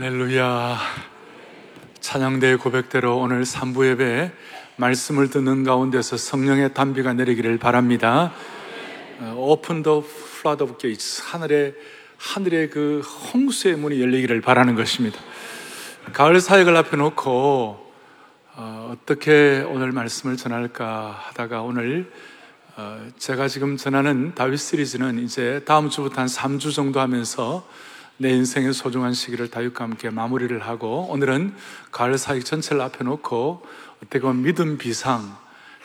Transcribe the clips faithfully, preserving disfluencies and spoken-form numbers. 할렐루야. 찬양대의 고백대로 오늘 삼부 예배에 말씀을 듣는 가운데서 성령의 단비가 내리기를 바랍니다. Open the flood of gates, 하늘의, 하늘의 그 홍수의 문이 열리기를 바라는 것입니다. 가을 사역을 앞에 놓고 어, 어떻게 오늘 말씀을 전할까 하다가 오늘 어, 제가 지금 전하는 다윗 시리즈는 이제 다음 주부터 한 삼 주 정도 하면서 내 인생의 소중한 시기를 다윗과 함께 마무리를 하고, 오늘은 가을 사역 전체를 앞에 놓고 어떻게 보면 믿음 비상,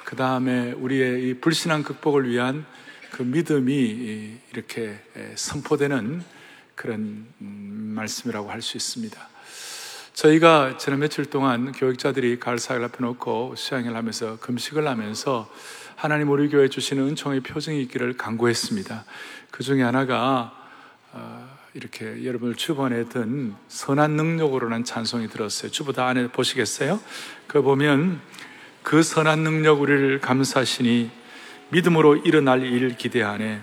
그 다음에 우리의 이 불신앙 극복을 위한 그 믿음이 이렇게 선포되는 그런 말씀이라고 할 수 있습니다. 저희가 지난 며칠 동안 교육자들이 가을 사역을 앞에 놓고 수양을 하면서 금식을 하면서 하나님 우리 교회에 주시는 은총의 표징이 있기를 간구했습니다. 그 중에 하나가 어, 이렇게 여러분들 주번에 든 선한 능력으로라는 찬송이 들었어요. 주부 다 안에 보시겠어요? 그거 보면 그 선한 능력 우리를 감사하시니 믿음으로 일어날 일 기대하네.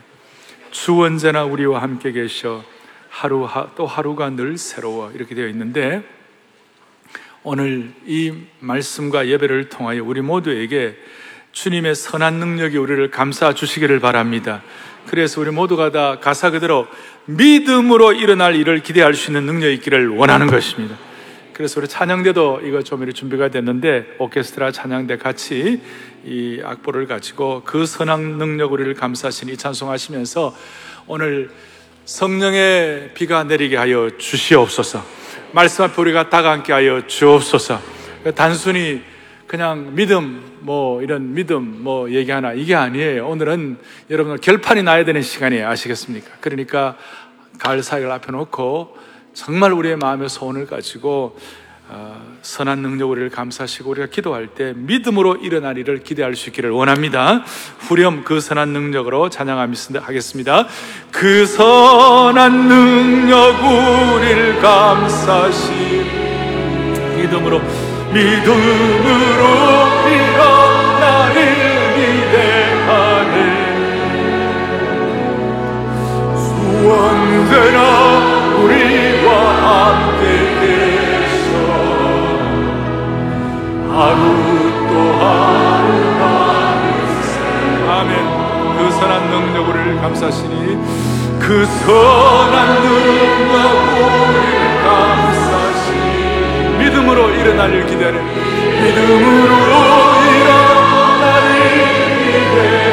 주 언제나 우리와 함께 계셔 하루 또 하루가 늘 새로워, 이렇게 되어 있는데, 오늘 이 말씀과 예배를 통하여 우리 모두에게 주님의 선한 능력이 우리를 감싸 주시기를 바랍니다. 그래서 우리 모두가 다 가사 그대로 믿음으로 일어날 일을 기대할 수 있는 능력이 있기를 원하는 것입니다. 그래서 우리 찬양대도 이거 좀 이렇게 준비가 됐는데, 오케스트라 찬양대 같이 이 악보를 가지고 그 선한 능력 우리를 감싸시니 찬송하시면서 오늘 성령의 비가 내리게 하여 주시옵소서, 말씀 앞에 우리가 다가앉게 하여 주옵소서. 단순히 그냥 믿음, 뭐 이런 믿음 뭐 얘기하나, 이게 아니에요. 오늘은 여러분들 결판이 나야 되는 시간이에요. 아시겠습니까? 그러니까 가을 사역을 앞에 놓고 정말 우리의 마음의 소원을 가지고 어, 선한 능력 우리를 감사하시고 우리가 기도할 때 믿음으로 일어날 일을 기대할 수 있기를 원합니다. 후렴 그 선한 능력으로 찬양하겠습니다. 그 선한 능력 우리를 감사하시고 믿음으로 믿음으로 일어나를 기대하네. 주 언제나 우리와 함께 계셔 하루 또 하루가 있어. 아멘. 그 선한 능력을 감사하시니 그 선한 능력을 감사하시니 믿음으로 일어날 일 기대하는, 믿음으로 일어날 일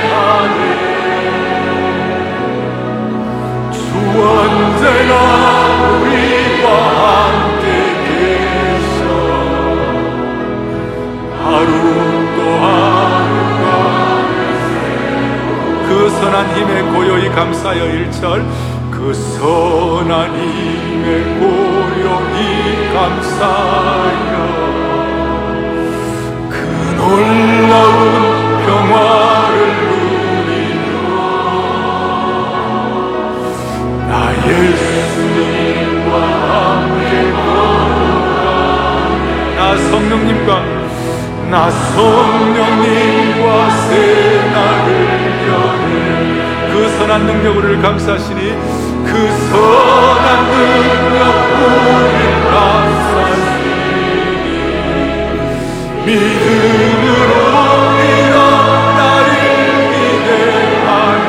기대하네. 주 언제나 우리와 함께 계셔 하루 또 하루가 그 선한 힘에 고요히 감사여. 일절 그 선한 힘에 고요히 감사하여 그 놀라운 평화를 누리며 나 예수님과 함께 걸어가네. 나 성령님과 나 성령님과 새날을 여네. 그 선한 능력을 감사하시니 그 선한 능력을 감사하시니 믿음으로 일어나를 기대하네.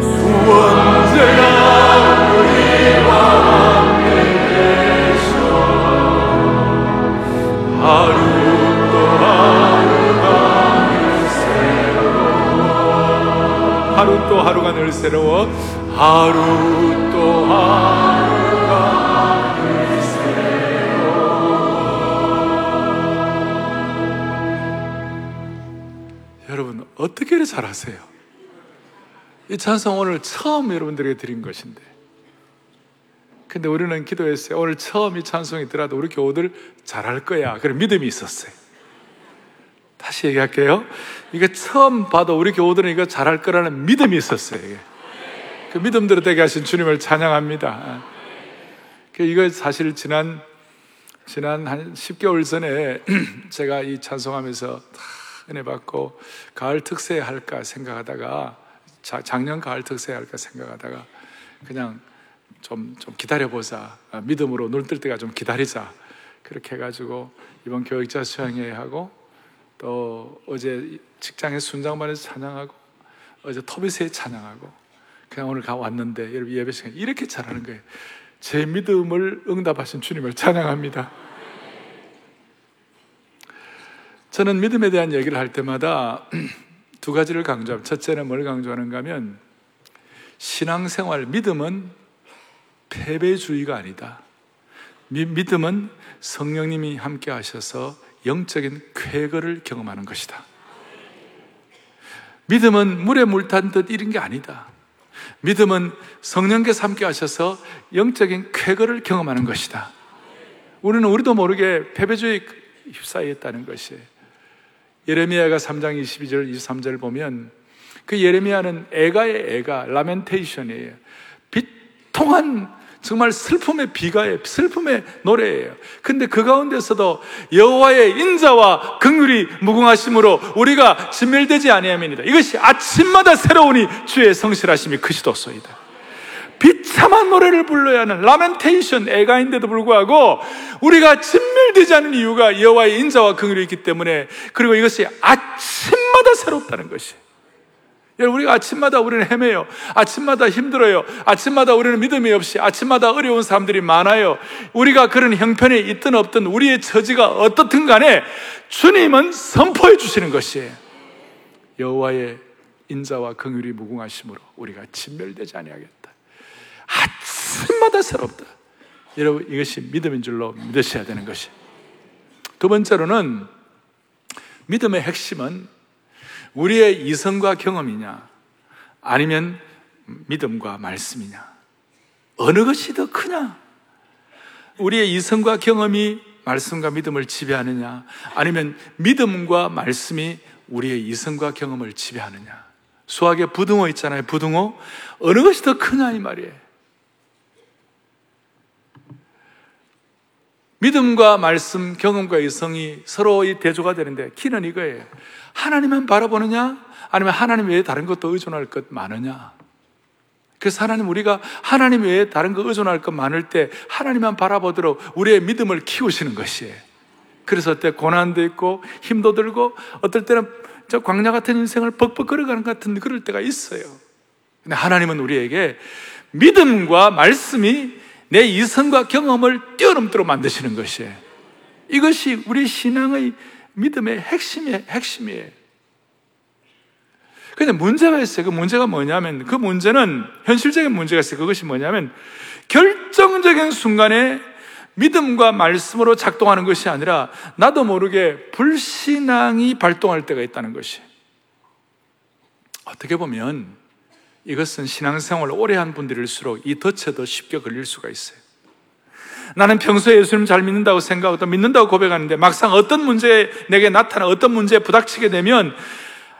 주 언제나 우리와 함께 계셔 하루 또 하루가 늘 새로워. 하루 또 하루 늘 새로워. 하루 또 하루가 늘 새로워. 여러분 어떻게 이렇게 잘하세요? 이 찬송 오늘 처음 여러분들에게 드린 것인데, 근데 우리는 기도했어요. 오늘 처음 이 찬송이 들어도 우리 교우들 잘할 거야, 그런 믿음이 있었어요. 다시 얘기할게요. 이게 처음 봐도 우리 교우들은 이거 잘할 거라는 믿음이 있었어요. 이게. 그 믿음대로 되게 하신 주님을 찬양합니다. 이거 사실 지난, 지난 한 십 개월 전에 제가 이 찬송하면서 은혜 받고 가을 특세 할까 생각하다가, 작년 가을 특세 할까 생각하다가 그냥 좀, 좀 기다려보자, 아, 믿음으로 눈 뜰 때가 좀 기다리자, 그렇게 해가지고 이번 교역자 수양회하고 또 어제 직장에 순장반에서 찬양하고 어제 터비스에 찬양하고 그냥 오늘 가 왔는데 여러분 예배 시간 이렇게 잘하는 거예요. 제 믿음을 응답하신 주님을 찬양합니다. 저는 믿음에 대한 얘기를 할 때마다 두 가지를 강조합니다. 첫째는 뭘 강조하는가 하면 신앙생활, 믿음은 패배주의가 아니다. 미, 믿음은 성령님이 함께 하셔서 영적인 쾌거를 경험하는 것이다. 믿음은 물에 물 탄 듯 이런 게 아니다. 믿음은 성령께서 함께 하셔서 영적인 쾌거를 경험하는 것이다. 우리는 우리도 모르게 패배주의 휩싸였다는 것이에요. 예레미야가 삼 장 이십이 절 이십삼 절을 보면 그 예레미야는 애가의 애가, 라멘테이션이에요. 비통한 정말 슬픔의 비가예요. 슬픔의 노래예요. 근데 그 가운데서도 여호와의 인자와 긍휼이 무궁하심으로 우리가 진멸되지 아니함이니이다. 이것이 아침마다 새로우니 주의 성실하심이 크시도소이다. 비참한 노래를 불러야 하는 라멘테이션 애가인데도 불구하고 우리가 진멸되지 않은 이유가 여호와의 인자와 긍휼이 있기 때문에, 그리고 이것이 아침마다 새롭다는 것이에요. 우리가 아침마다 우리는 헤매요. 아침마다 힘들어요. 아침마다 우리는 믿음이 없이, 아침마다 어려운 사람들이 많아요. 우리가 그런 형편에 있든 없든 우리의 처지가 어떻든 간에 주님은 선포해 주시는 것이에요. 여호와의 인자와 긍휼이 무궁하심으로 우리가 진멸되지 아니하겠다. 아침마다 새롭다. 여러분, 이것이 믿음인 줄로 믿으셔야 되는 것이에요. 두 번째로는 믿음의 핵심은 우리의 이성과 경험이냐, 아니면 믿음과 말씀이냐, 어느 것이 더 크냐? 우리의 이성과 경험이 말씀과 믿음을 지배하느냐, 아니면 믿음과 말씀이 우리의 이성과 경험을 지배하느냐? 수학에 부등호 있잖아요, 부등호. 어느 것이 더 크냐 이 말이에요. 믿음과 말씀, 경험과 이성이 서로의 대조가 되는데 키는 이거예요. 하나님만 바라보느냐, 아니면 하나님 외에 다른 것도 의존할 것 많으냐. 그래서 하나님, 우리가 하나님 외에 다른 거 의존할 것 많을 때 하나님만 바라보도록 우리의 믿음을 키우시는 것이에요. 그래서 어때 고난도 있고 힘도 들고 어떨 때는 저 광야 같은 인생을 벅벅 걸어가는 것 같은 그럴 때가 있어요. 근데 하나님은 우리에게 믿음과 말씀이 내 이성과 경험을 뛰어넘도록 만드시는 것이에요. 이것이 우리 신앙의, 믿음의 핵심이에요. 핵심이에요. 근데 문제가 있어요. 그 문제가 뭐냐면, 그 문제는 현실적인 문제가 있어요. 그것이 뭐냐면 결정적인 순간에 믿음과 말씀으로 작동하는 것이 아니라 나도 모르게 불신앙이 발동할 때가 있다는 것이에요. 어떻게 보면 이것은 신앙생활을 오래 한 분들일수록 이 덫에도 쉽게 걸릴 수가 있어요. 나는 평소에 예수님 잘 믿는다고 생각하고 또 믿는다고 고백하는데 막상 어떤 문제에 내게 나타나 어떤 문제에 부닥치게 되면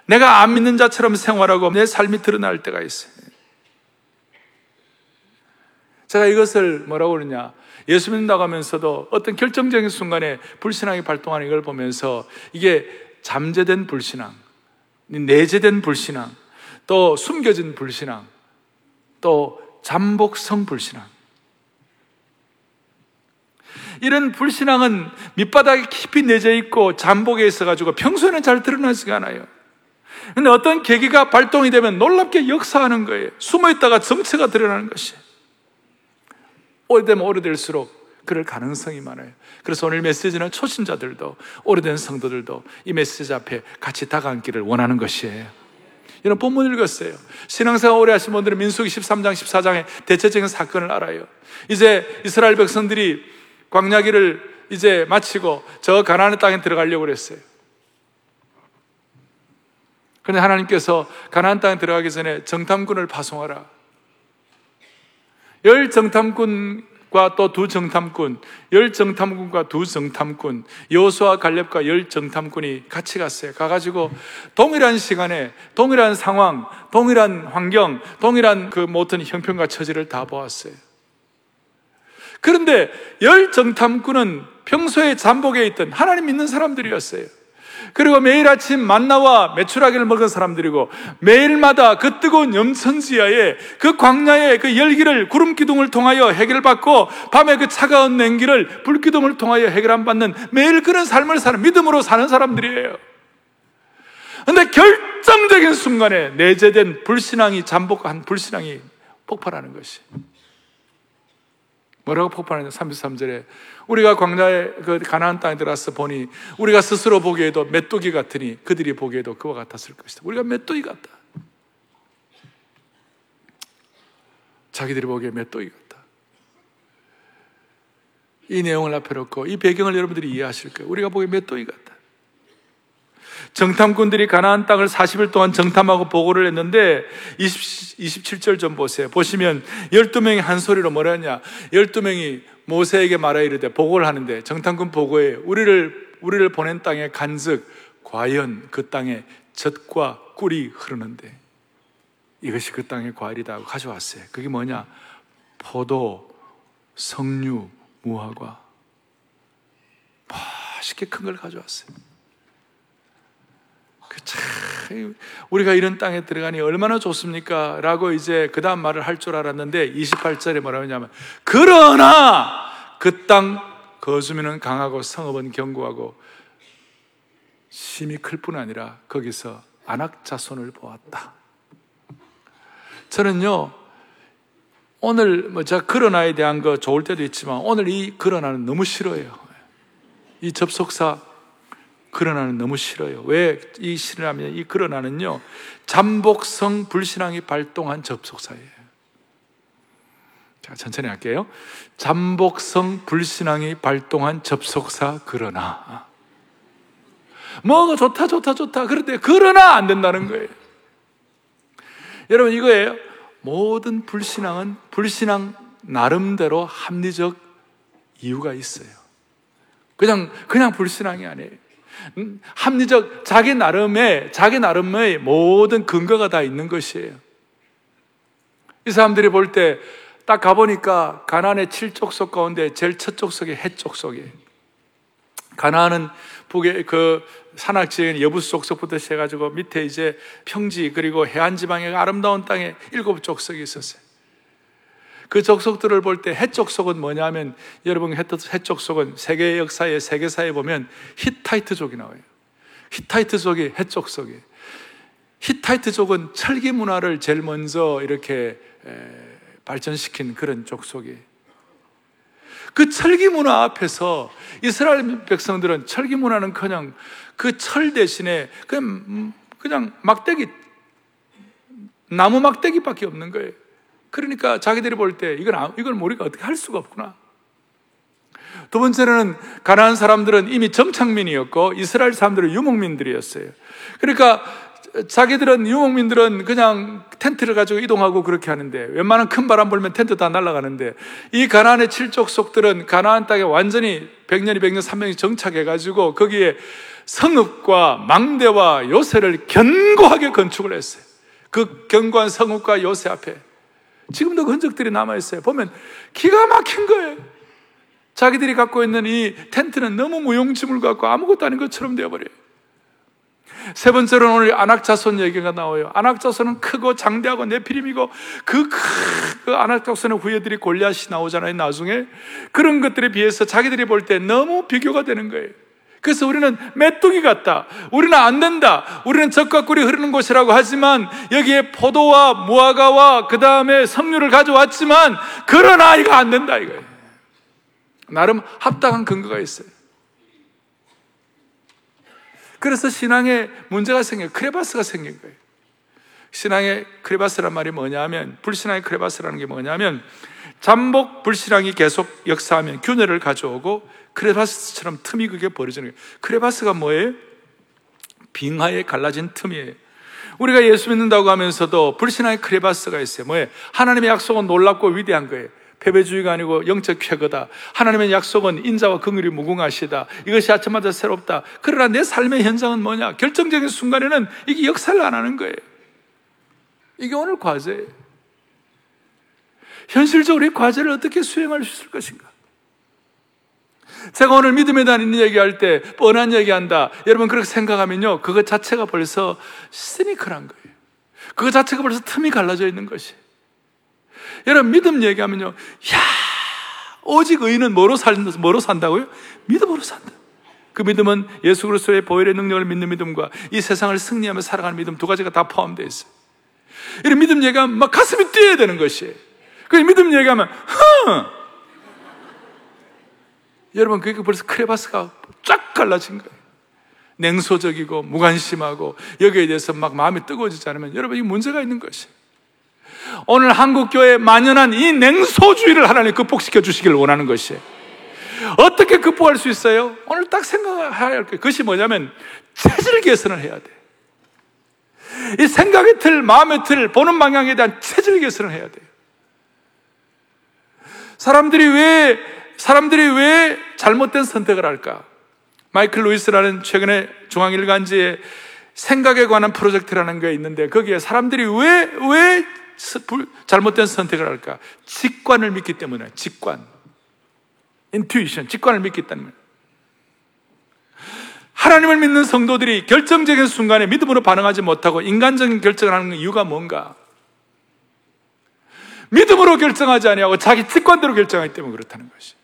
내가 안 믿는 자처럼 생활하고 내 삶이 드러날 때가 있어요. 제가 이것을 뭐라고 그러냐, 예수 믿는다고 하면서도 어떤 결정적인 순간에 불신앙이 발동하는 이걸 보면서 이게 잠재된 불신앙, 내재된 불신앙, 또 숨겨진 불신앙, 또 잠복성 불신앙. 이런 불신앙은 밑바닥에 깊이 내재 있고 잠복에 있어가지고 평소에는 잘 드러나지가 않아요. 그런데 어떤 계기가 발동이 되면 놀랍게 역사하는 거예요. 숨어있다가 정체가 드러나는 것이에요. 오래되면 오래될수록 그럴 가능성이 많아요. 그래서 오늘 메시지는 초신자들도 오래된 성도들도 이 메시지 앞에 같이 다가앉기를 원하는 것이에요. 이런 본문 읽었어요. 신앙생활 오래 하신 분들은 민수기 십삼 장 십사 장의 대체적인 사건을 알아요. 이제 이스라엘 백성들이 광야기를 이제 마치고 저 가나안의 땅에 들어가려고 그랬어요. 그런데 하나님께서 가나안 땅에 들어가기 전에 정탐꾼을 파송하라, 열 정탐꾼과 또 두 정탐꾼, 열 정탐꾼과 두 정탐꾼, 여호수아 갈렙과 열 정탐꾼이 같이 갔어요. 가가지고 동일한 시간에 동일한 상황, 동일한 환경, 동일한 그 모든 형편과 처지를 다 보았어요. 그런데 열 정탐꾼은 평소에 잠복에 있던 하나님 믿는 사람들이었어요. 그리고 매일 아침 만나와 메추라기를 먹은 사람들이고, 매일마다 그 뜨거운 염천지하에 그 광야의 그 열기를 구름기둥을 통하여 해결받고, 밤에 그 차가운 냉기를 불기둥을 통하여 해결 안 받는 매일 그런 삶을 사는, 믿음으로 사는 사람들이에요. 그런데 결정적인 순간에 내재된 불신앙이, 잠복한 불신앙이 폭발하는 것이, 뭐라고 폭발하냐, 삼십삼 절에 우리가 광야의 그 가나안 땅에 들어가서 보니 우리가 스스로 보기에도 메뚜기 같으니 그들이 보기에도 그와 같았을 것이다. 우리가 메뚜기 같다. 자기들이 보기에 메뚜기 같다. 이 내용을 앞에 놓고 이 배경을 여러분들이 이해하실 거예요. 우리가 보기에 메뚜기 같다. 정탐꾼들이 가나안 땅을 사십 일 동안 정탐하고 보고를 했는데 이십, 이십칠 절 좀 보세요. 보시면 열두 명이 한 소리로 뭐라 했냐, 열두 명이 모세에게 말하 이르되, 보고를 하는데, 정탐꾼 보고에 우리를 우리를 보낸 땅에 간즉 과연 그 땅에 젖과 꿀이 흐르는데 이것이 그 땅의 과일이다 하고 가져왔어요. 그게 뭐냐, 포도, 석류, 무화과, 맛있게 큰 걸 가져왔어요. 참, 우리가 이런 땅에 들어가니 얼마나 좋습니까? 라고 이제 그 다음 말을 할 줄 알았는데 이십팔 절에 뭐라고 하냐면, 그러나 그 땅 거주민은 강하고 성읍은 견고하고 심히 클 뿐 아니라 거기서 안악자손을 보았다. 저는요, 오늘 뭐 제가 그러나에 대한 거 좋을 때도 있지만 오늘 이 그러나는 너무 싫어요. 이 접속사 그러나는 너무 싫어요. 왜 이 싫으냐면, 이 그러나는요, 잠복성 불신앙이 발동한 접속사예요. 자, 천천히 할게요. 잠복성 불신앙이 발동한 접속사 그러나. 뭐 좋다 좋다 좋다, 그런데 그러나 안 된다는 거예요. 여러분, 이거예요. 모든 불신앙은 불신앙 나름대로 합리적 이유가 있어요. 그냥 그냥 불신앙이 아니에요. 합리적, 자기 나름의, 자기 나름의 모든 근거가 다 있는 것이에요. 이 사람들이 볼 때 딱 가보니까 가나안의 칠 족속 가운데 제일 첫 족속이 헷족속이에요. 가나안은 북의 그 산악지역인 여부수 족속부터 시작해가지고 밑에 이제 평지, 그리고 해안지방의 아름다운 땅에 일곱 족속이 있었어요. 그 족속들을 볼 때 헷족속은 뭐냐면, 여러분, 헷족속은 세계 역사에, 세계사에 보면 히타이트족이 나와요. 히타이트족이 헷족속이에요. 히타이트족은 철기 문화를 제일 먼저 이렇게 발전시킨 그런 족속이에요. 그 철기 문화 앞에서 이스라엘 백성들은 철기 문화는 그냥 그 철 대신에 그냥, 그냥 막대기, 나무 막대기밖에 없는 거예요. 그러니까 자기들이 볼 때 이건, 이건 우리가 어떻게 할 수가 없구나. 두 번째로는 가나안 사람들은 이미 정착민이었고 이스라엘 사람들은 유목민들이었어요. 그러니까 자기들은, 유목민들은 그냥 텐트를 가지고 이동하고 그렇게 하는데, 웬만한 큰 바람 불면 텐트 다 날아가는데, 이 가나안의 칠족속들은 가나안 땅에 완전히 백 년이 백 년, 삼 년이 정착해가지고 거기에 성읍과 망대와 요새를 견고하게 건축을 했어요. 그 견고한 성읍과 요새 앞에 지금도 그 흔적들이 남아있어요. 보면 기가 막힌 거예요. 자기들이 갖고 있는 이 텐트는 너무 무용지물 같고 아무것도 아닌 것처럼 되어버려요. 세 번째로는 오늘 안악자손 얘기가 나와요. 안악자손은 크고 장대하고 네피림이고, 그, 그 안악자손의 후예들이 골리앗이 나오잖아요, 나중에. 그런 것들에 비해서 자기들이 볼 때 너무 비교가 되는 거예요. 그래서 우리는 메뚜기 같다, 우리는 안 된다, 우리는 젖과 꿀이 흐르는 곳이라고 하지만 여기에 포도와 무화과와 그 다음에 석류를 가져왔지만 그러나 이거 안 된다 이거예요. 나름 합당한 근거가 있어요. 그래서 신앙에 문제가 생겨요. 크레바스가 생긴 거예요. 신앙의 크레바스란 말이 뭐냐면, 불신앙의 크레바스라는 게 뭐냐면, 잠복 불신앙이 계속 역사하면 균열을 가져오고 크레바스처럼 틈이 그게 벌어지는 거예요. 크레바스가 뭐예요? 빙하에 갈라진 틈이에요. 우리가 예수 믿는다고 하면서도 불신앙의 크레바스가 있어요. 뭐예요? 하나님의 약속은 놀랍고 위대한 거예요. 패배주의가 아니고 영적 쾌거다. 하나님의 약속은 인자와 긍휼이 무궁하시다. 이것이 아침마다 새롭다. 그러나 내 삶의 현장은 뭐냐? 결정적인 순간에는 이게 역사를 안 하는 거예요. 이게 오늘 과제예요. 현실적으로 이 과제를 어떻게 수행할 수 있을 것인가? 제가 오늘 믿음에 대한 얘기할 때 뻔한 얘기한다, 여러분 그렇게 생각하면요, 그것 자체가 벌써 시니컬한 거예요. 그것 자체가 벌써 틈이 갈라져 있는 것이. 여러분 믿음 얘기하면요, 야, 오직 의인은 뭐로, 살, 뭐로 산다고요? 믿음으로 산다. 그 믿음은 예수 그리스도의 보혈의 능력을 믿는 믿음과 이 세상을 승리하며 살아가는 믿음, 두 가지가 다 포함되어 있어요. 이런 믿음 얘기하면 막 가슴이 뛰어야 되는 것이에요. 그 믿음 얘기하면 흥! 여러분 그게 벌써 크레바스가 쫙 갈라진 거예요. 냉소적이고 무관심하고 여기에 대해서 막 마음이 뜨거워지지 않으면 여러분 이 문제가 있는 것이에요. 오늘 한국교회에 만연한 이 냉소주의를 하나님 극복시켜 주시기를 원하는 것이에요. 어떻게 극복할 수 있어요? 오늘 딱 생각해야 할 거예요. 그것이 뭐냐면 체질 개선을 해야 돼요. 이 생각의 틀, 마음의 틀, 보는 방향에 대한 체질 개선을 해야 돼요. 사람들이 왜, 사람들이 왜 잘못된 선택을 할까? 마이클 루이스라는 최근에 중앙일간지에 생각에 관한 프로젝트라는 게 있는데 거기에 사람들이 왜, 왜 잘못된 선택을 할까? 직관을 믿기 때문에, 직관. 인투이션, 직관을 믿기 때문에. 하나님을 믿는 성도들이 결정적인 순간에 믿음으로 반응하지 못하고 인간적인 결정을 하는 이유가 뭔가? 믿음으로 결정하지 아니하고 자기 직관대로 결정하기 때문에 그렇다는 것이.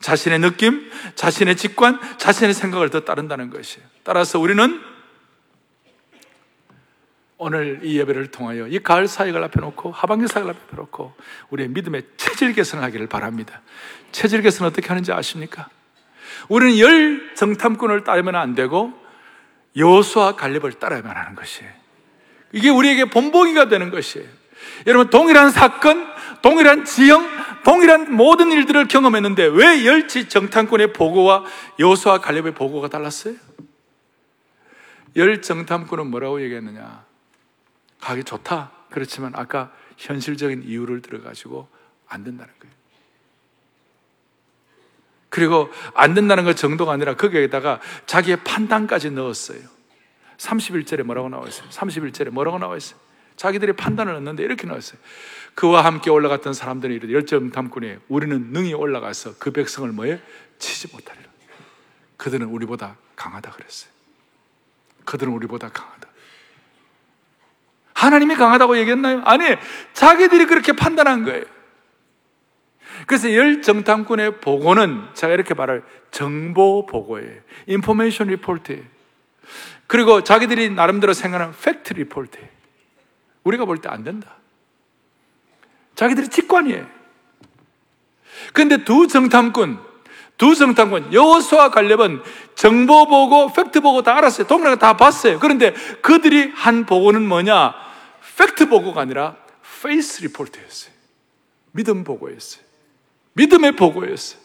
자신의 느낌, 자신의 직관, 자신의 생각을 더 따른다는 것이에요. 따라서 우리는 오늘 이 예배를 통하여 이 가을 사역을 앞에 놓고 하반기 사역을 앞에 놓고 우리의 믿음의 체질 개선을 하기를 바랍니다. 체질 개선 어떻게 하는지 아십니까? 우리는 열 정탐꾼을 따르면 안 되고 여호수아 갈렙을 따라야만 하는 것이에요. 이게 우리에게 본보기가 되는 것이에요. 여러분 동일한 사건, 동일한 지형, 동일한 모든 일들을 경험했는데 왜 열 정탐꾼의 보고와 여호수아 갈렙의 보고가 달랐어요? 열 정탐꾼은 뭐라고 얘기했느냐? 가기 좋다. 그렇지만 아까 현실적인 이유를 들어가지고 안 된다는 거예요. 그리고 안 된다는 것 정도가 아니라 거기에다가 자기의 판단까지 넣었어요. 삼십일 절에 뭐라고 나와 있어요? 삼십일 절에 뭐라고 나와 있어요? 자기들이 판단을 넣는데 이렇게 나왔어요. 그와 함께 올라갔던 사람들이 이르되 열정탐꾼이 우리는 능히 올라가서 그 백성을 뭐에? 치지 못하리라. 그들은 우리보다 강하다 그랬어요. 그들은 우리보다 강하다. 하나님이 강하다고 얘기했나요? 아니, 자기들이 그렇게 판단한 거예요. 그래서 열 정탐꾼의 보고는 제가 이렇게 말할 정보 보고예요. 인포메이션 리포트예요. 그리고 자기들이 나름대로 생각하는 팩트 리포트예요. 우리가 볼 때 안 된다. 자기들이 직관이에요. 그런데 두 정탐꾼, 두 정탐꾼 여호수아와 갈렙은 정보 보고 팩트 보고 다 알았어요. 동네가 다 봤어요. 그런데 그들이 한 보고는 뭐냐? 팩트 보고가 아니라 페이스 리포트였어요. 믿음 보고였어요. 믿음의 보고였어요.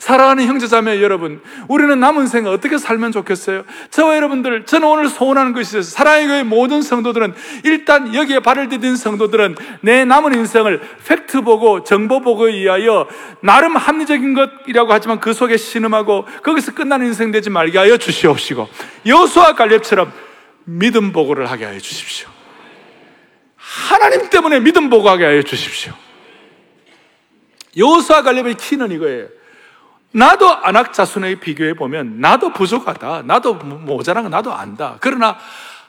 사랑하는 형제자매 여러분, 우리는 남은 생을 어떻게 살면 좋겠어요? 저와 여러분들, 저는 오늘 소원하는 것이 있어요. 사랑의 교회 모든 성도들은, 일단 여기에 발을 디딘 성도들은 내 남은 인생을 팩트 보고 정보 보고에 의하여 나름 합리적인 것이라고 하지만 그 속에 신음하고 거기서 끝나는 인생 되지 말게 하여 주시옵시고 여호수아 갈렙처럼 믿음 보고를 하게 하여 주십시오. 하나님 때문에 믿음 보고하게 하여 주십시오. 여호수아 갈렙의 키는 이거예요. 나도 안악자손에 비교해 보면 나도 부족하다, 나도 모자란 거 나도 안다. 그러나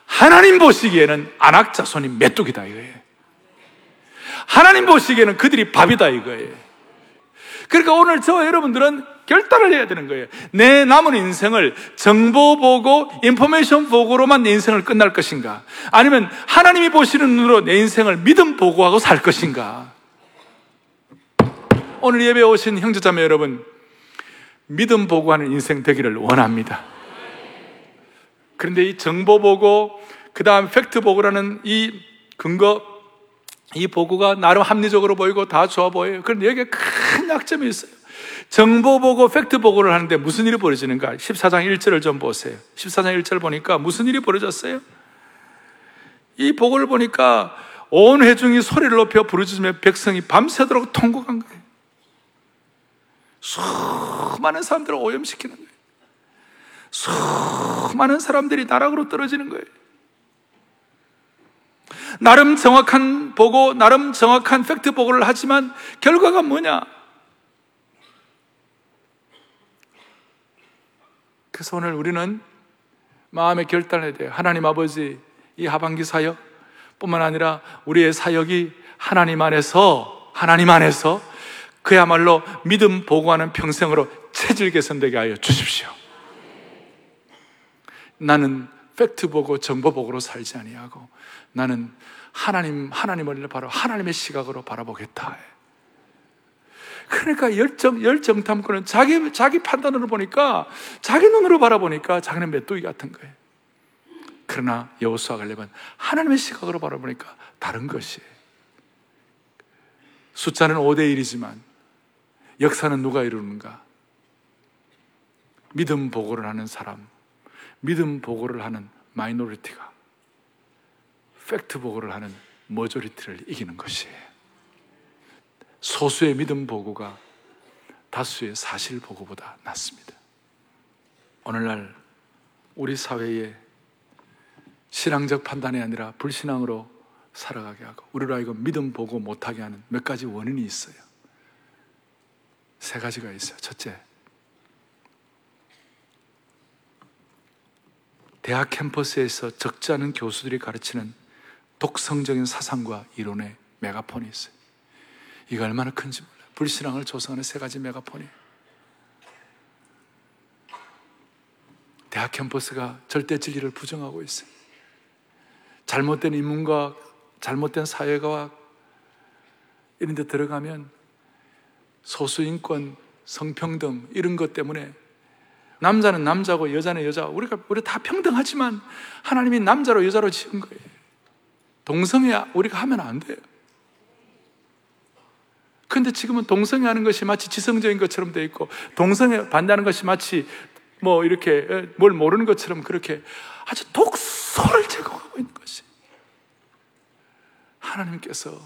하나님 보시기에는 안악자손이 메뚜기다 이거예요. 하나님 보시기에는 그들이 밥이다 이거예요. 그러니까 오늘 저와 여러분들은 결단을 해야 되는 거예요. 내 남은 인생을 정보 보고 인포메이션 보고로만 내 인생을 끝날 것인가, 아니면 하나님이 보시는 눈으로 내 인생을 믿음 보고하고 살 것인가. 오늘 예배에 오신 형제자매 여러분, 믿음 보고하는 인생 되기를 원합니다. 그런데 이 정보 보고, 그 다음 팩트 보고라는 이 근거, 이 보고가 나름 합리적으로 보이고 다 좋아 보여요. 그런데 여기에 큰 약점이 있어요. 정보 보고, 팩트 보고를 하는데 무슨 일이 벌어지는가? 십사 장 일 절을 좀 보세요. 십사 장 일 절 보니까 무슨 일이 벌어졌어요? 이 보고를 보니까 온 회중이 소리를 높여 부르짖으며 백성이 밤새도록 통곡한 거예요. 수많은 사람들을 오염시키는 거예요. 수많은 사람들이 나락으로 떨어지는 거예요. 나름 정확한 보고, 나름 정확한 팩트 보고를 하지만 결과가 뭐냐? 그래서 오늘 우리는 마음의 결단을 해야 돼요. 하나님 아버지, 이 하반기 사역 뿐만 아니라 우리의 사역이 하나님 안에서 하나님 안에서 그야말로 믿음 보고하는 평생으로 체질 개선되게 하여 주십시오. 나는 팩트 보고 정보 보고로 살지 아니하고 나는 하나님, 하나님을 바로 하나님의 시각으로 바라보겠다. 그러니까 열정, 열정 탐구는 자기, 자기 판단으로 보니까, 자기 눈으로 바라보니까 자기는 메뚜기 같은 거예요. 그러나 여호수아 갈렙은 하나님의 시각으로 바라보니까 다른 것이에요. 숫자는 오 대 일이지만 역사는 누가 이루는가? 믿음 보고를 하는 사람, 믿음 보고를 하는 마이너리티가 팩트 보고를 하는 머저리티를 이기는 것이에요. 소수의 믿음 보고가 다수의 사실 보고보다 낫습니다. 오늘날 우리 사회에 신앙적 판단이 아니라 불신앙으로 살아가게 하고 우리로 하여금 믿음 보고 못하게 하는 몇 가지 원인이 있어요. 세 가지가 있어요. 첫째, 대학 캠퍼스에서 적지 않은 교수들이 가르치는 독성적인 사상과 이론의 메가폰이 있어요. 이거 얼마나 큰지 몰라요. 불신앙을 조성하는 세 가지 메가폰이. 대학 캠퍼스가 절대 진리를 부정하고 있어요. 잘못된 인문과 잘못된 사회과학 이런 데 들어가면 소수인권, 성평등 이런 것 때문에 남자는 남자고 여자는 여자, 우리가 우리 다 평등하지만 하나님이 남자로 여자로 지은 거예요. 동성애야 우리가 하면 안 돼요. 근데 지금은 동성애 하는 것이 마치 지성적인 것처럼 돼 있고 동성애 반대하는 것이 마치 뭐 이렇게 뭘 모르는 것처럼 그렇게 아주 독소를 제공하고 있는 것이. 하나님께서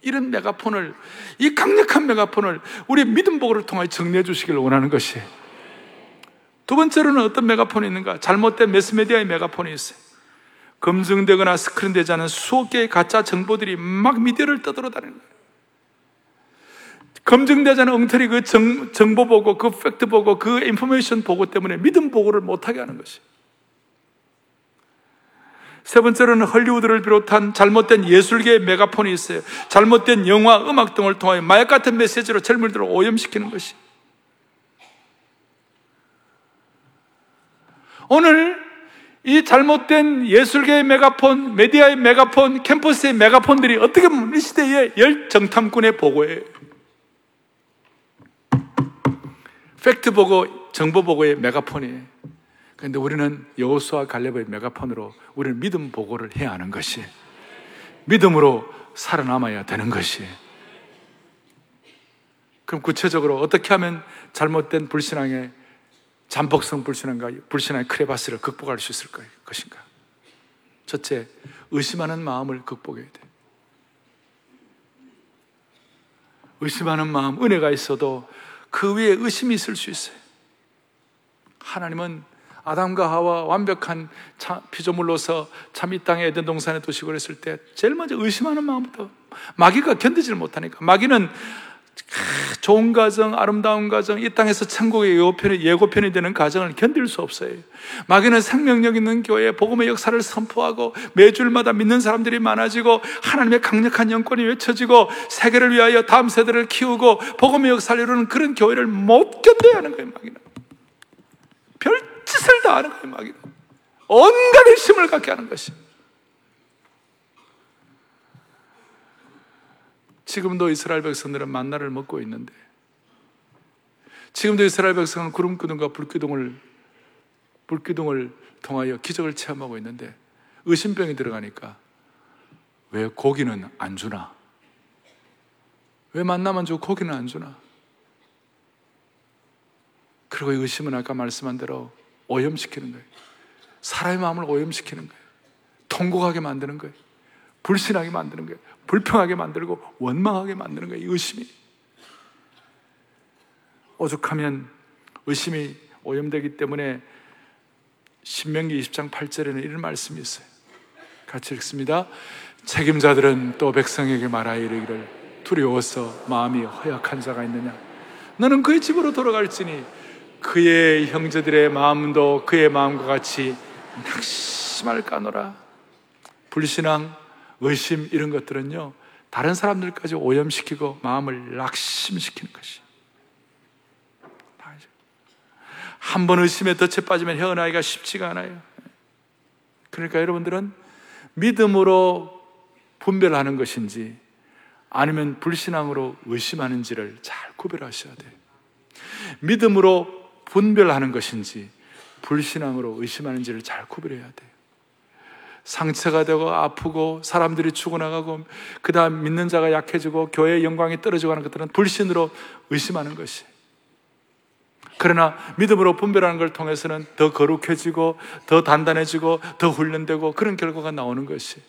이런 메가폰을, 이 강력한 메가폰을 우리의 믿음 보고를 통해 정리해 주시기를 원하는 것이. 두 번째로는 어떤 메가폰이 있는가? 잘못된 매스미디어의 메가폰이 있어요. 검증되거나 스크린되지 않은 수억 개의 가짜 정보들이 막 미디어를 떠돌아 다니는 거예요. 검증되지 않은 엉터리 그 정, 정보 보고, 그 팩트 보고, 그 인포메이션 보고 때문에 믿음 보고를 못하게 하는 것이. 세 번째로는 헐리우드를 비롯한 잘못된 예술계의 메가폰이 있어요. 잘못된 영화, 음악 등을 통해 마약 같은 메시지로 젊은이들을 오염시키는 것이. 오늘 이 잘못된 예술계의 메가폰, 미디어의 메가폰, 캠퍼스의 메가폰들이 어떻게 보면 이 시대의 열정탐꾼의 보고예요. 팩트 보고, 정보 보고의 메가폰이에요. 그런데 우리는 여호수아 갈렙의 메가폰으로 우리는 믿음 보고를 해야 하는 것이, 믿음으로 살아남아야 되는 것이. 그럼 구체적으로 어떻게 하면 잘못된 불신앙의 잠복성 불신앙과 불신앙의 크레바스를 극복할 수 있을 것인가? 첫째, 의심하는 마음을 극복해야 돼요. 의심하는 마음, 은혜가 있어도 그 위에 의심이 있을 수 있어요. 하나님은 아담과 하와 완벽한 피조물로서 참 이 땅에 에덴 동산에 두시고 그랬을 때 제일 먼저 의심하는 마음부터, 마귀가 견디질 못하니까. 마귀는 좋은 가정, 아름다운 가정, 이 땅에서 천국의 예고편이, 예고편이 되는 가정을 견딜 수 없어요. 마귀는 생명력 있는 교회, 복음의 역사를 선포하고 매주일마다 믿는 사람들이 많아지고 하나님의 강력한 영권이 외쳐지고 세계를 위하여 다음 세대를 키우고 복음의 역사를 이루는 그런 교회를 못 견뎌야 하는 거예요. 마귀는 별짓을 다 하는 거예요. 마귀는 온갖 의심을 갖게 하는 것이. 지금도 이스라엘 백성들은 만나를 먹고 있는데, 지금도 이스라엘 백성은 구름기둥과 불기둥을, 불기둥을 통하여 기적을 체험하고 있는데 의심병이 들어가니까 왜 고기는 안 주나? 왜 만나만 주고 고기는 안 주나? 그리고 의심은 아까 말씀한 대로 오염시키는 거예요. 사람의 마음을 오염시키는 거예요. 통곡하게 만드는 거예요. 불신하게 만드는 거예요. 불평하게 만들고 원망하게 만드는 거예요. 의심이. 오죽하면 의심이 오염되기 때문에 신명기 이십 장 팔 절에는 이런 말씀이 있어요. 같이 읽습니다. 책임자들은 또 백성에게 말하여 이르기를 두려워서 마음이 허약한 자가 있느냐? 너는 그의 집으로 돌아갈지니 그의 형제들의 마음도 그의 마음과 같이 낙심할까노라. 불신앙, 의심 이런 것들은요 다른 사람들까지 오염시키고 마음을 낙심시키는 것이. 한 번 의심에 덫에 빠지면 헤어나기가 쉽지가 않아요. 그러니까 여러분들은 믿음으로 분별하는 것인지 아니면 불신앙으로 의심하는지를 잘 구별하셔야 돼요. 믿음으로 분별하는 것인지 불신앙으로 의심하는지를 잘 구별해야 돼요. 상처가 되고 아프고 사람들이 죽어나가고 그 다음 믿는 자가 약해지고 교회의 영광이 떨어지고 하는 것들은 불신으로 의심하는 것이에요. 그러나 믿음으로 분별하는 걸 통해서는 더 거룩해지고 더 단단해지고 더 훈련되고 그런 결과가 나오는 것이.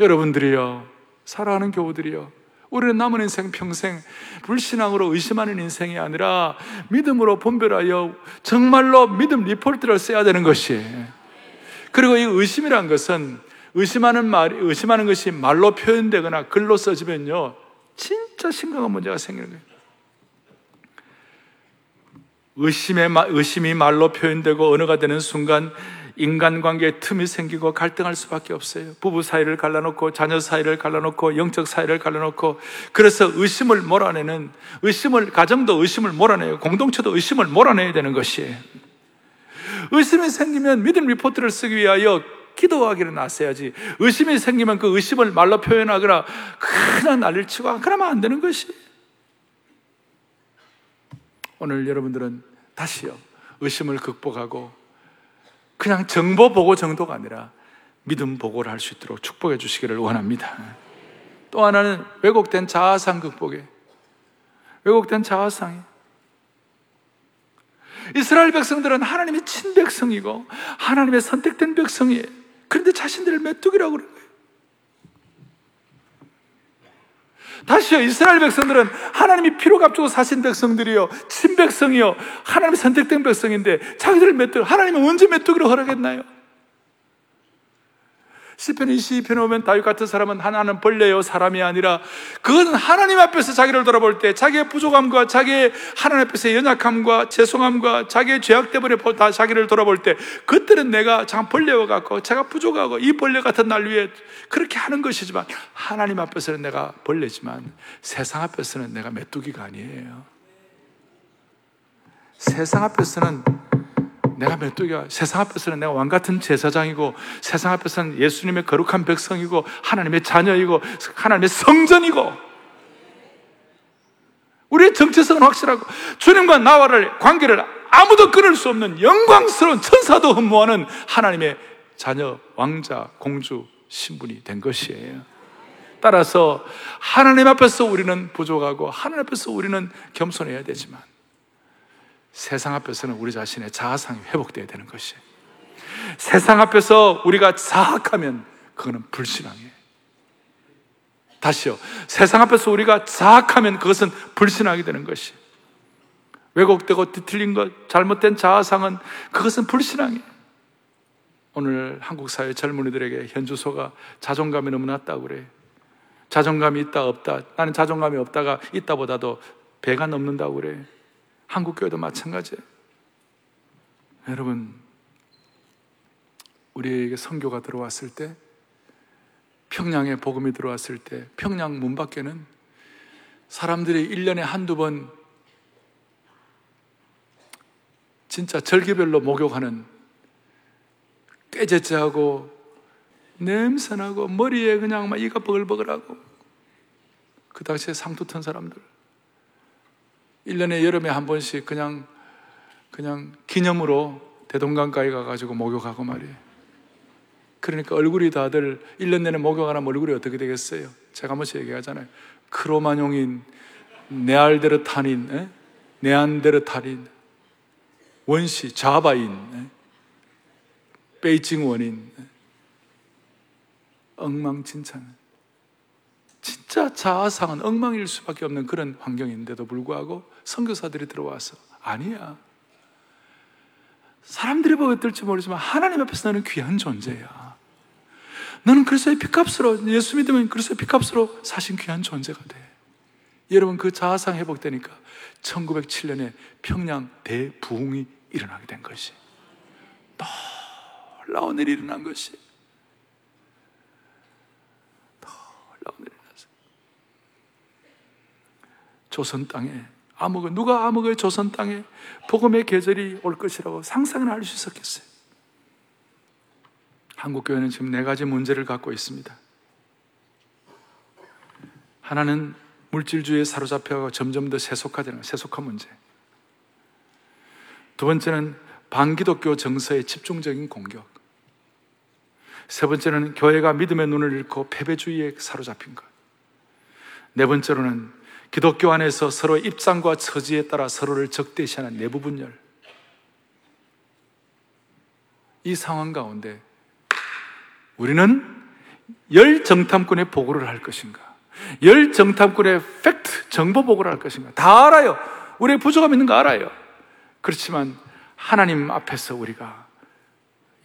여러분들이요 사랑하는 교우들이요 우리는 남은 인생 평생 불신앙으로 의심하는 인생이 아니라 믿음으로 분별하여 정말로 믿음 리포트를 써야 되는 것이. 그리고 이 의심이란 것은 의심하는 말, 의심하는 것이 말로 표현되거나 글로 써지면요 진짜 심각한 문제가 생기는 거예요. 의심의, 의심이 말로 표현되고 언어가 되는 순간 인간관계에 틈이 생기고 갈등할 수밖에 없어요. 부부 사이를 갈라놓고 자녀 사이를 갈라놓고 영적 사이를 갈라놓고 그래서 의심을 몰아내는 의심을 가정도 의심을 몰아내요. 공동체도 의심을 몰아내야 되는 것이에요. 의심이 생기면 믿음 리포트를 쓰기 위하여 기도하기를 나서야지 의심이 생기면 그 의심을 말로 표현하거나 그냥 난리를 치고 그러면 안 되는 것이에요. 오늘 여러분들은 다시요 의심을 극복하고 그냥 정보 보고 정도가 아니라 믿음 보고를 할 수 있도록 축복해 주시기를 원합니다. 또 하나는 왜곡된 자아상 극복에 왜곡된 자아상이 이스라엘 백성들은 하나님의 친백성이고 하나님의 선택된 백성이에요. 그런데 자신들을 메뚜기라고 그러는 거예요. 다시요 이스라엘 백성들은 하나님이 피로 값주고 사신 백성들이요 친백성이요 하나님이 선택된 백성인데 자기들을 메뚜기 하나님은 언제 메뚜기로 허락했나요? 시편 이십이 편에 오면 다윗 같은 사람은 하나는 벌레요 사람이 아니라 그건 하나님 앞에서 자기를 돌아볼 때 자기의 부족함과 자기의 하나님 앞에서의 연약함과 죄송함과 자기의 죄악 때문에 다 자기를 돌아볼 때 그때는 내가 참 벌레와 같고 제가 부족하고 이 벌레 같은 날 위에 그렇게 하는 것이지만 하나님 앞에서는 내가 벌레지만 세상 앞에서는 내가 메뚜기가 아니에요. 세상 앞에서는 내가 메뚜기야. 세상 앞에서는 내가 왕같은 제사장이고 세상 앞에서는 예수님의 거룩한 백성이고 하나님의 자녀이고 하나님의 성전이고 우리의 정체성은 확실하고 주님과 나와를 관계를 아무도 끊을 수 없는 영광스러운 천사도 흠모하는 하나님의 자녀, 왕자, 공주, 신분이 된 것이에요. 따라서 하나님 앞에서 우리는 부족하고 하나님 앞에서 우리는 겸손해야 되지만 세상 앞에서는 우리 자신의 자아상이 회복되어야 되는 것이에요. 세상 앞에서 우리가 자학하면 그거는 불신앙이에요. 다시요. 세상 앞에서 우리가 자학하면 그것은 불신앙이 되는 것이에요. 왜곡되고 뒤틀린 것, 잘못된 자아상은 그것은 불신앙이에요. 오늘 한국 사회 젊은이들에게 현주소가 자존감이 너무 낮다고 그래요. 자존감이 있다 없다. 나는 자존감이 없다가 있다보다도 배가 넘는다고 그래요. 한국교회도 마찬가지예요. 여러분, 우리에게 선교가 들어왔을 때, 평양에 복음이 들어왔을 때, 평양 문 밖에는 사람들이 일 년에 한두 번 진짜 절기별로 목욕하는 꾀제째하고 냄새나고 머리에 그냥 막 이가 버글버글하고 그 당시에 상투턴 사람들 일 년에 여름에 한 번씩 그냥, 그냥 기념으로 대동강가에 가가지고 목욕하고 말이에요. 그러니까 얼굴이 다들 일 년 내내 목욕하면 얼굴이 어떻게 되겠어요? 제가 한 번씩 얘기하잖아요. 크로마뇽인, 네알데르탄인, 에? 네안데르탈인, 원시, 자바인, 에? 베이징 원인, 에? 엉망진창. 진짜 자아상은 엉망일 수밖에 없는 그런 환경인데도 불구하고 선교사들이 들어와서 아니야. 사람들이 보고 어떨지 모르지만 하나님 앞에서 너는 귀한 존재야. 너는 그리스도의 피값으로 예수 믿으면 그리스도의 피값으로 사신 귀한 존재가 돼. 여러분 그 자아상 회복되니까 천구백칠 년에 평양 대부흥이 일어나게 된 것이, 놀라운 일이 일어난 것이, 놀라운 일이 일어났어요. 조선 땅에 암흑, 누가 암흑의 조선 땅에 복음의 계절이 올 것이라고 상상을 할 수 있었겠어요? 한국교회는 지금 네 가지 문제를 갖고 있습니다. 하나는 물질주의에 사로잡혀 점점 더 세속화되는 세속화 문제. 두 번째는 반기독교 정서의 집중적인 공격. 세 번째는 교회가 믿음의 눈을 잃고 패배주의에 사로잡힌 것. 네 번째로는 기독교 안에서 서로의 입장과 처지에 따라 서로를 적대시하는 내부 분열. 이 상황 가운데 우리는 열정탐꾼의 보고를 할 것인가, 열정탐꾼의 팩트, 정보 보고를 할 것인가. 다 알아요. 우리의 부족함이 있는 거 알아요. 그렇지만 하나님 앞에서 우리가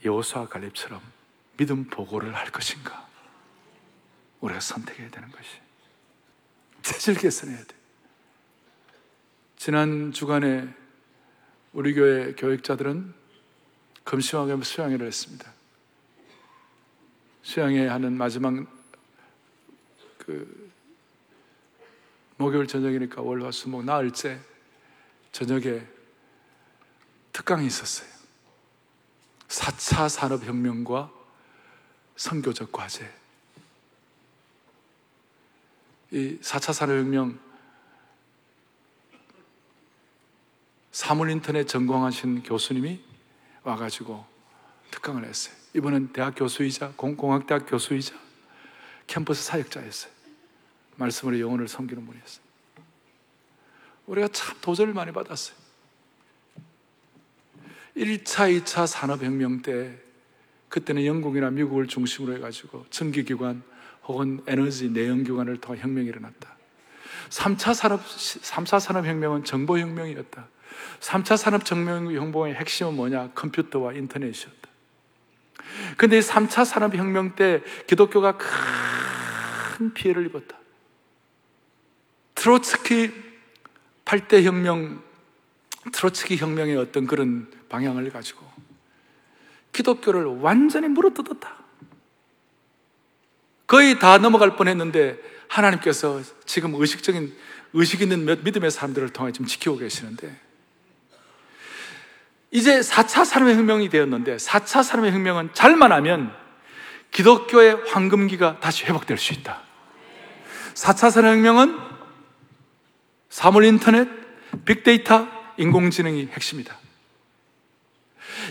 여호수아 갈렙처럼 믿음 보고를 할 것인가, 우리가 선택해야 되는 것이 재질 개선해야 돼. 지난 주간에 우리 교회 교육자들은 금시황에 수양회를 했습니다. 수양회 하는 마지막 그 목요일 저녁이니까 월화수목 나흘째 저녁에 특강이 있었어요. 사 차 산업혁명과 선교적 과제. 이 사 차 산업혁명, 사물인터넷 전공하신 교수님이 와가지고 특강을 했어요. 이분은 대학 교수이자 공공학대학 교수이자 캠퍼스 사역자였어요. 말씀으로 영혼을 섬기는 분이었어요. 우리가 참 도전을 많이 받았어요. 일 차, 이 차 산업혁명 때, 그때는 영국이나 미국을 중심으로 해가지고 전기기관 혹은 에너지 내연기관을 통한 혁명이 일어났다. 삼 차 산업, 삼 차 산업혁명은 정보혁명이었다. 삼 차 산업혁명의 핵심은 뭐냐? 컴퓨터와 인터넷이었다. 그런데 이 삼 차 산업혁명 때 기독교가 큰 피해를 입었다. 트로츠키 팔 대 혁명, 트로츠키 혁명의 어떤 그런 방향을 가지고 기독교를 완전히 물어뜯었다. 거의 다 넘어갈 뻔했는데 하나님께서 지금 의식적인, 의식 있는 몇 믿음의 사람들을 통해 지금 지키고 계시는데, 이제 사 차 산업혁명이 되었는데 사 차 산업혁명은 잘만 하면 기독교의 황금기가 다시 회복될 수 있다. 사 차 산업혁명은 사물인터넷, 빅데이터, 인공지능이 핵심이다.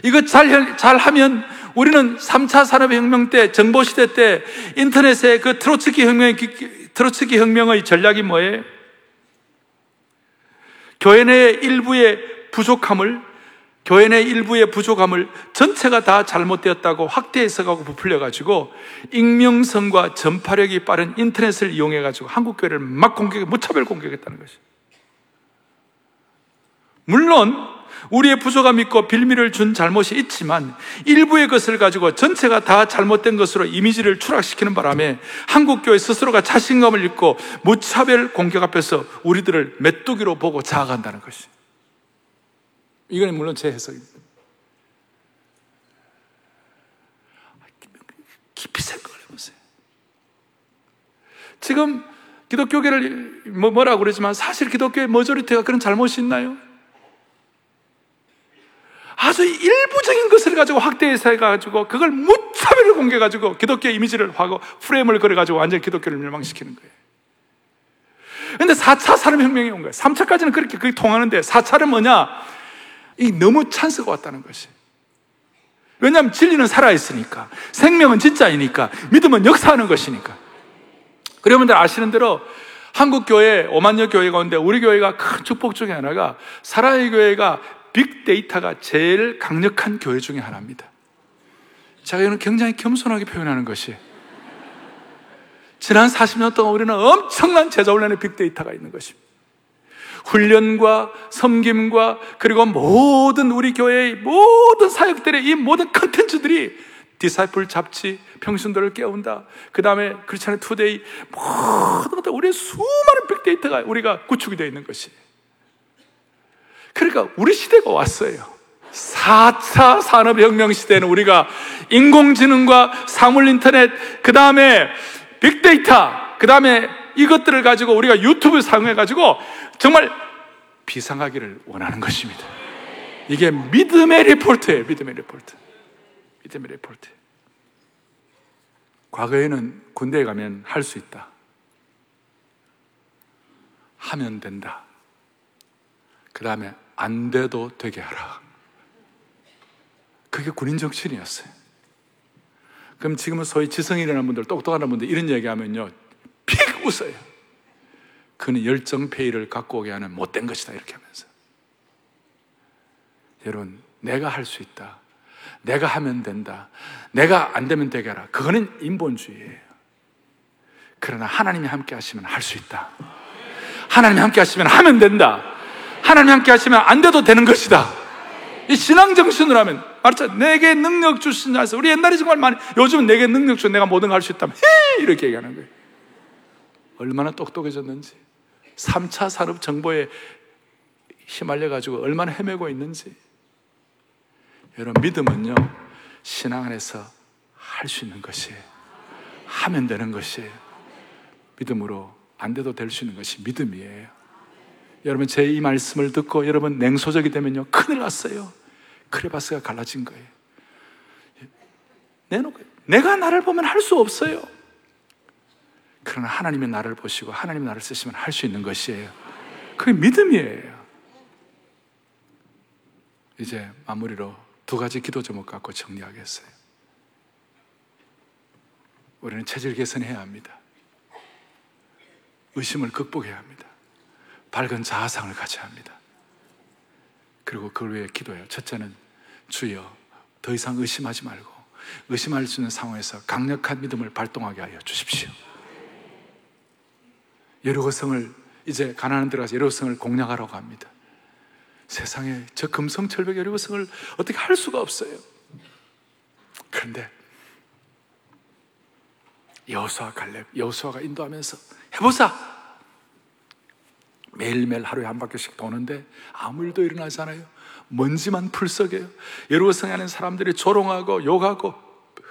이거 잘, 잘 하면 우리는 삼 차 산업혁명 때, 정보시대 때, 인터넷의 그 트로츠키 혁명의, 트로츠키 혁명의 전략이 뭐예요? 교회 내 일부의 부족함을, 교회 내 일부의 부족함을 전체가 다 잘못되었다고 확대해서 가고 부풀려가지고 익명성과 전파력이 빠른 인터넷을 이용해가지고 한국교회를 막 공격해, 무차별 공격했다는 것이죠. 물론, 우리의 부족함이 있고 빌미를 준 잘못이 있지만 일부의 것을 가지고 전체가 다 잘못된 것으로 이미지를 추락시키는 바람에 한국교회 스스로가 자신감을 잃고 무차별 공격 앞에서 우리들을 메뚜기로 보고 자아간다는 것이, 이건 물론 제 해석입니다. 깊이 생각을 해보세요. 지금 기독교계를 뭐라고 그러지만 사실 기독교의 머저리티가 그런 잘못이 있나요? 아주 일부적인 것을 가지고 확대해서 해가지고 그걸 무차별로 공개해가지고 기독교의 이미지를 하고 프레임을 걸어가지고 완전히 기독교를 멸망시키는 거예요. 그런데 사 차 산업혁명이 온 거예요. 삼 차까지는 그렇게 그게 통하는데 사 차는 뭐냐? 이 너무 찬스가 왔다는 것이. 왜냐하면 진리는 살아있으니까, 생명은 진짜이니까, 믿음은 역사하는 것이니까. 여러분들 아시는 대로 한국교회, 오만여 교회 가운데 우리 교회가 큰 축복 중에 하나가 사랑의 교회가 빅데이터가 제일 강력한 교회 중에 하나입니다. 제가 이거는 굉장히 겸손하게 표현하는 것이, 지난 사십 년 동안 우리는 엄청난 제자훈련의 빅데이터가 있는 것입니다. 훈련과 섬김과 그리고 모든 우리 교회의 모든 사역들의 이 모든 컨텐츠들이 디사이플 잡지, 평신도를 깨운다. 그 다음에 크리스찬의 투데이, 모든 우리의 수많은 빅데이터가 우리가 구축이 되어 있는 것이. 그러니까 우리 시대가 왔어요. 사 차 산업혁명 시대는 우리가 인공지능과 사물인터넷, 그 다음에 빅데이터, 그 다음에 이것들을 가지고 우리가 유튜브 사용해가지고 정말 비상하기를 원하는 것입니다. 이게 믿음의 리포트예요. 믿음의 리포트. 믿음의 리포트. 과거에는 군대에 가면 할 수 있다, 하면 된다, 그 다음에 안 돼도 되게 하라. 그게 군인 정신이었어요. 그럼 지금은 소위 지성이라는 분들, 똑똑한 분들 이런 얘기하면요, 픽 웃어요. 그는 열정페이를 갖고 오게 하는 못된 것이다, 이렇게 하면서. 여러분, 내가 할 수 있다, 내가 하면 된다, 내가 안 되면 되게 하라, 그거는 인본주의예요. 그러나 하나님이 함께 하시면 할 수 있다, 하나님이 함께 하시면 하면 된다, 하나님이 함께 하시면 안 돼도 되는 것이다. 이 신앙정신으로 하면, 알았죠? 내게 능력 주신 자에서, 우리 옛날에 정말 많이, 요즘은 내게 능력 주신, 내가 모든 걸 할 수 있다면 헤이! 이렇게 얘기하는 거예요. 얼마나 똑똑해졌는지, 삼 차 산업 정보에 휘말려가지고 얼마나 헤매고 있는지. 여러분, 믿음은요, 신앙 안에서 할 수 있는 것이에요. 하면 되는 것이에요. 믿음으로 안 돼도 될 수 있는 것이 믿음이에요. 여러분, 제 이 말씀을 듣고 여러분 냉소적이 되면요, 큰일 났어요. 크레바스가 갈라진 거예요. 내놓고, 내가 나를 보면 할 수 없어요. 그러나 하나님이 나를 보시고 하나님이 나를 쓰시면 할 수 있는 것이에요. 그게 믿음이에요. 이제 마무리로 두 가지 기도 제목 갖고 정리하겠어요. 우리는 체질 개선해야 합니다. 의심을 극복해야 합니다. 밝은 자아상을 가져야 합니다. 그리고 그걸 위해 기도해요. 첫째는, 주여, 더 이상 의심하지 말고 의심할 수 있는 상황에서 강력한 믿음을 발동하게 하여 주십시오. 여리고성을, 이제 가나안 들어가서 여리고성을 공략하라고 합니다. 세상에 저 금성철벽 여리고성을 어떻게 할 수가 없어요. 그런데 여호수아 갈렙, 여호수아가 인도하면서 해보자! 매일매일 하루에 한 바퀴씩 도는데 아무 일도 일어나지 않아요. 먼지만 풀썩해요. 예루살렘 안에 사람들이 조롱하고 욕하고,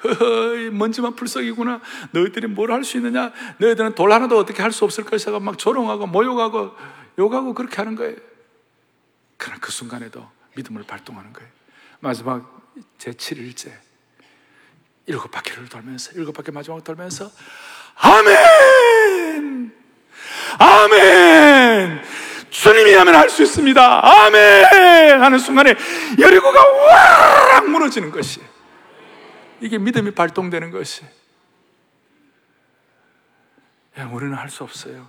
허허이, 먼지만 풀썩이구나, 너희들이 뭘 할 수 있느냐, 너희들은 돌 하나도 어떻게 할 수 없을 것이라고 막 조롱하고 모욕하고 욕하고 그렇게 하는 거예요. 그러나 그 순간에도 믿음을 발동하는 거예요. 마지막 제칠 일째 일곱 바퀴를 돌면서, 일곱 바퀴 마지막으로 돌면서, 아멘! 아멘! 주님이 하면 할 수 있습니다. 아멘! 하는 순간에 여리고가 와악 무너지는 것이, 이게 믿음이 발동되는 것이. 야, 우리는 할 수 없어요.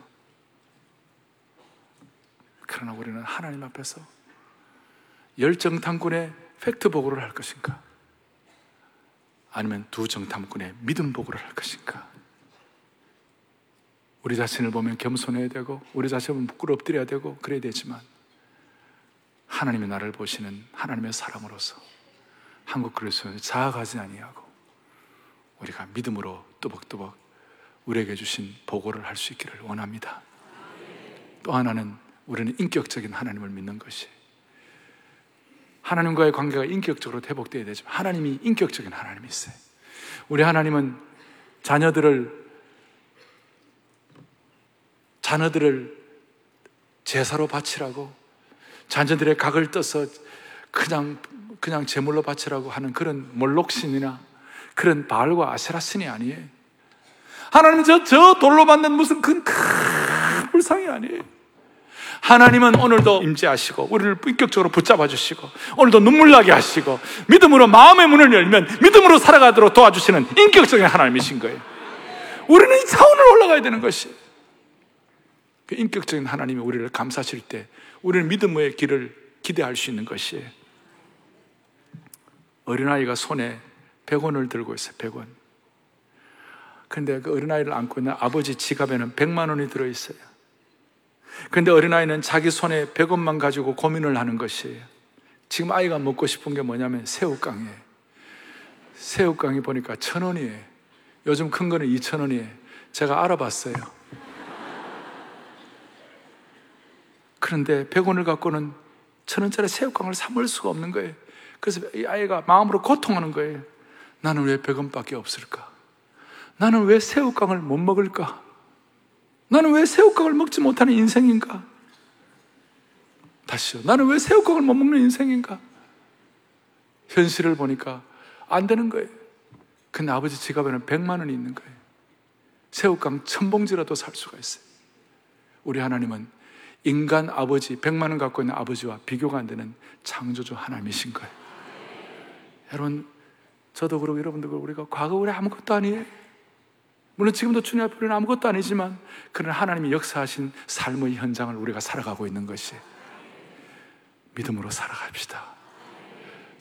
그러나 우리는 하나님 앞에서 열정탐꾼의 팩트 보고를 할 것인가, 아니면 두 정탐꾼의 믿음 보고를 할 것인가. 우리 자신을 보면 겸손해야 되고, 우리 자신을 보면 꿇어엎드려야 되고 그래야 되지만, 하나님이 나를 보시는 하나님의 사람으로서 한국 그리스도는 자아가지 아니하고 우리가 믿음으로 뚜벅뚜벅 우리에게 주신 보고를 할 수 있기를 원합니다. 또 하나는, 우리는 인격적인 하나님을 믿는 것이, 하나님과의 관계가 인격적으로 회복되어야 되지만 하나님이 인격적인 하나님이 있어요. 우리 하나님은 자녀들을 자녀들을 제사로 바치라고, 자녀들의 각을 떠서 그냥 그냥 제물로 바치라고 하는 그런 몰록신이나 그런 바알과 아세라 신이 아니에요. 하나님은 저, 저 돌로 만든 무슨 큰 큰 불상이 아니에요. 하나님은 오늘도 임재하시고 우리를 인격적으로 붙잡아 주시고, 오늘도 눈물 나게 하시고, 믿음으로 마음의 문을 열면 믿음으로 살아가도록 도와주시는 인격적인 하나님이신 거예요. 우리는 이 차원을 올라가야 되는 것이에요. 인격적인 하나님이 우리를 감싸실 때 우리는 믿음의 길을 기대할 수 있는 것이에요. 어린아이가 손에 백 원을 들고 있어요. 백 원. 그런데 그 어린아이를 안고 있는 아버지 지갑에는 백만 원이 들어있어요. 그런데 어린아이는 자기 손에 백 원만 가지고 고민을 하는 것이에요. 지금 아이가 먹고 싶은 게 뭐냐면 새우깡이에요. 새우깡이 보니까 천 원이에요. 요즘 큰 거는 이천 원이에요. 제가 알아봤어요. 그런데 백 원을 갖고는 천 원짜리 새우깡을 삼을 수가 없는 거예요. 그래서 이 아이가 마음으로 고통하는 거예요. 나는 왜 백 원밖에 없을까? 나는 왜 새우깡을 못 먹을까? 나는 왜 새우깡을 먹지 못하는 인생인가? 다시요. 나는 왜 새우깡을 못 먹는 인생인가? 현실을 보니까 안 되는 거예요. 근데 아버지 지갑에는 백만 원이 있는 거예요. 새우깡 천봉지라도 살 수가 있어요. 우리 하나님은 인간 아버지, 백만 원 갖고 있는 아버지와 비교가 안 되는 창조주 하나님이신 거예요. 여러분, 저도 그러고 여러분도 그러고 우리가 과거 우리 아무것도 아니에요. 물론 지금도 주님 앞에 우리는 아무것도 아니지만 그런 하나님이 역사하신 삶의 현장을 우리가 살아가고 있는 것이에요. 믿음으로 살아갑시다.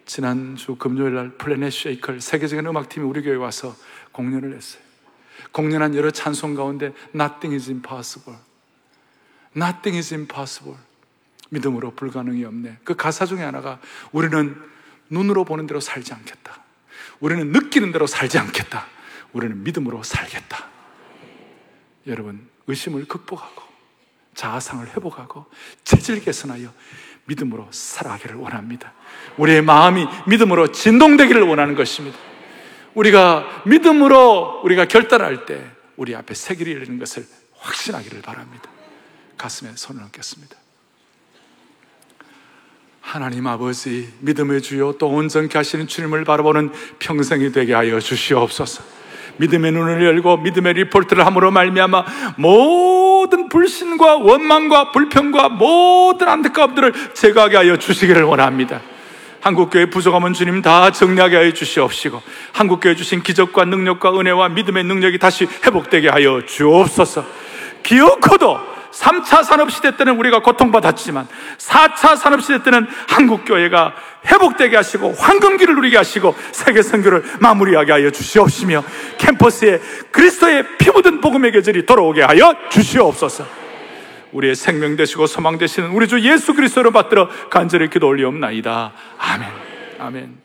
지난주 금요일날 플래닛 쉐이클 세계적인 음악팀이 우리 교회에 와서 공연을 했어요. 공연한 여러 찬송 가운데 Nothing is impossible, Nothing is impossible, 믿음으로 불가능이 없네. 그 가사 중에 하나가 우리는 눈으로 보는 대로 살지 않겠다, 우리는 느끼는 대로 살지 않겠다, 우리는 믿음으로 살겠다. 여러분, 의심을 극복하고 자아상을 회복하고 체질 개선하여 믿음으로 살아가기를 원합니다. 우리의 마음이 믿음으로 진동되기를 원하는 것입니다. 우리가 믿음으로 우리가 결단할 때 우리 앞에 새 길이 열리는 것을 확신하기를 바랍니다. 가슴에 손을 얹겠습니다. 하나님 아버지, 믿음의 주요 또 온전케 하시는 주님을 바라보는 평생이 되게 하여 주시옵소서. 믿음의 눈을 열고 믿음의 리포트를 함으로 말미암아 모든 불신과 원망과 불평과 모든 안타까움들을 제거하게 하여 주시기를 원합니다. 한국교회 부족함은 주님 다 정리하게 하여 주시옵시고 한국교회 주신 기적과 능력과 은혜와 믿음의 능력이 다시 회복되게 하여 주옵소서. 기어코도 삼 차 산업시대 때는 우리가 고통받았지만 사 차 산업시대 때는 한국교회가 회복되게 하시고 황금기를 누리게 하시고 세계 선교를 마무리하게 하여 주시옵시며 캠퍼스에 그리스도의 피 묻은 복음의 계절이 돌아오게 하여 주시옵소서. 우리의 생명 되시고 소망 되시는 우리 주 예수 그리스도로 받들어 간절히 기도 올리옵나이다. 아멘. 아멘.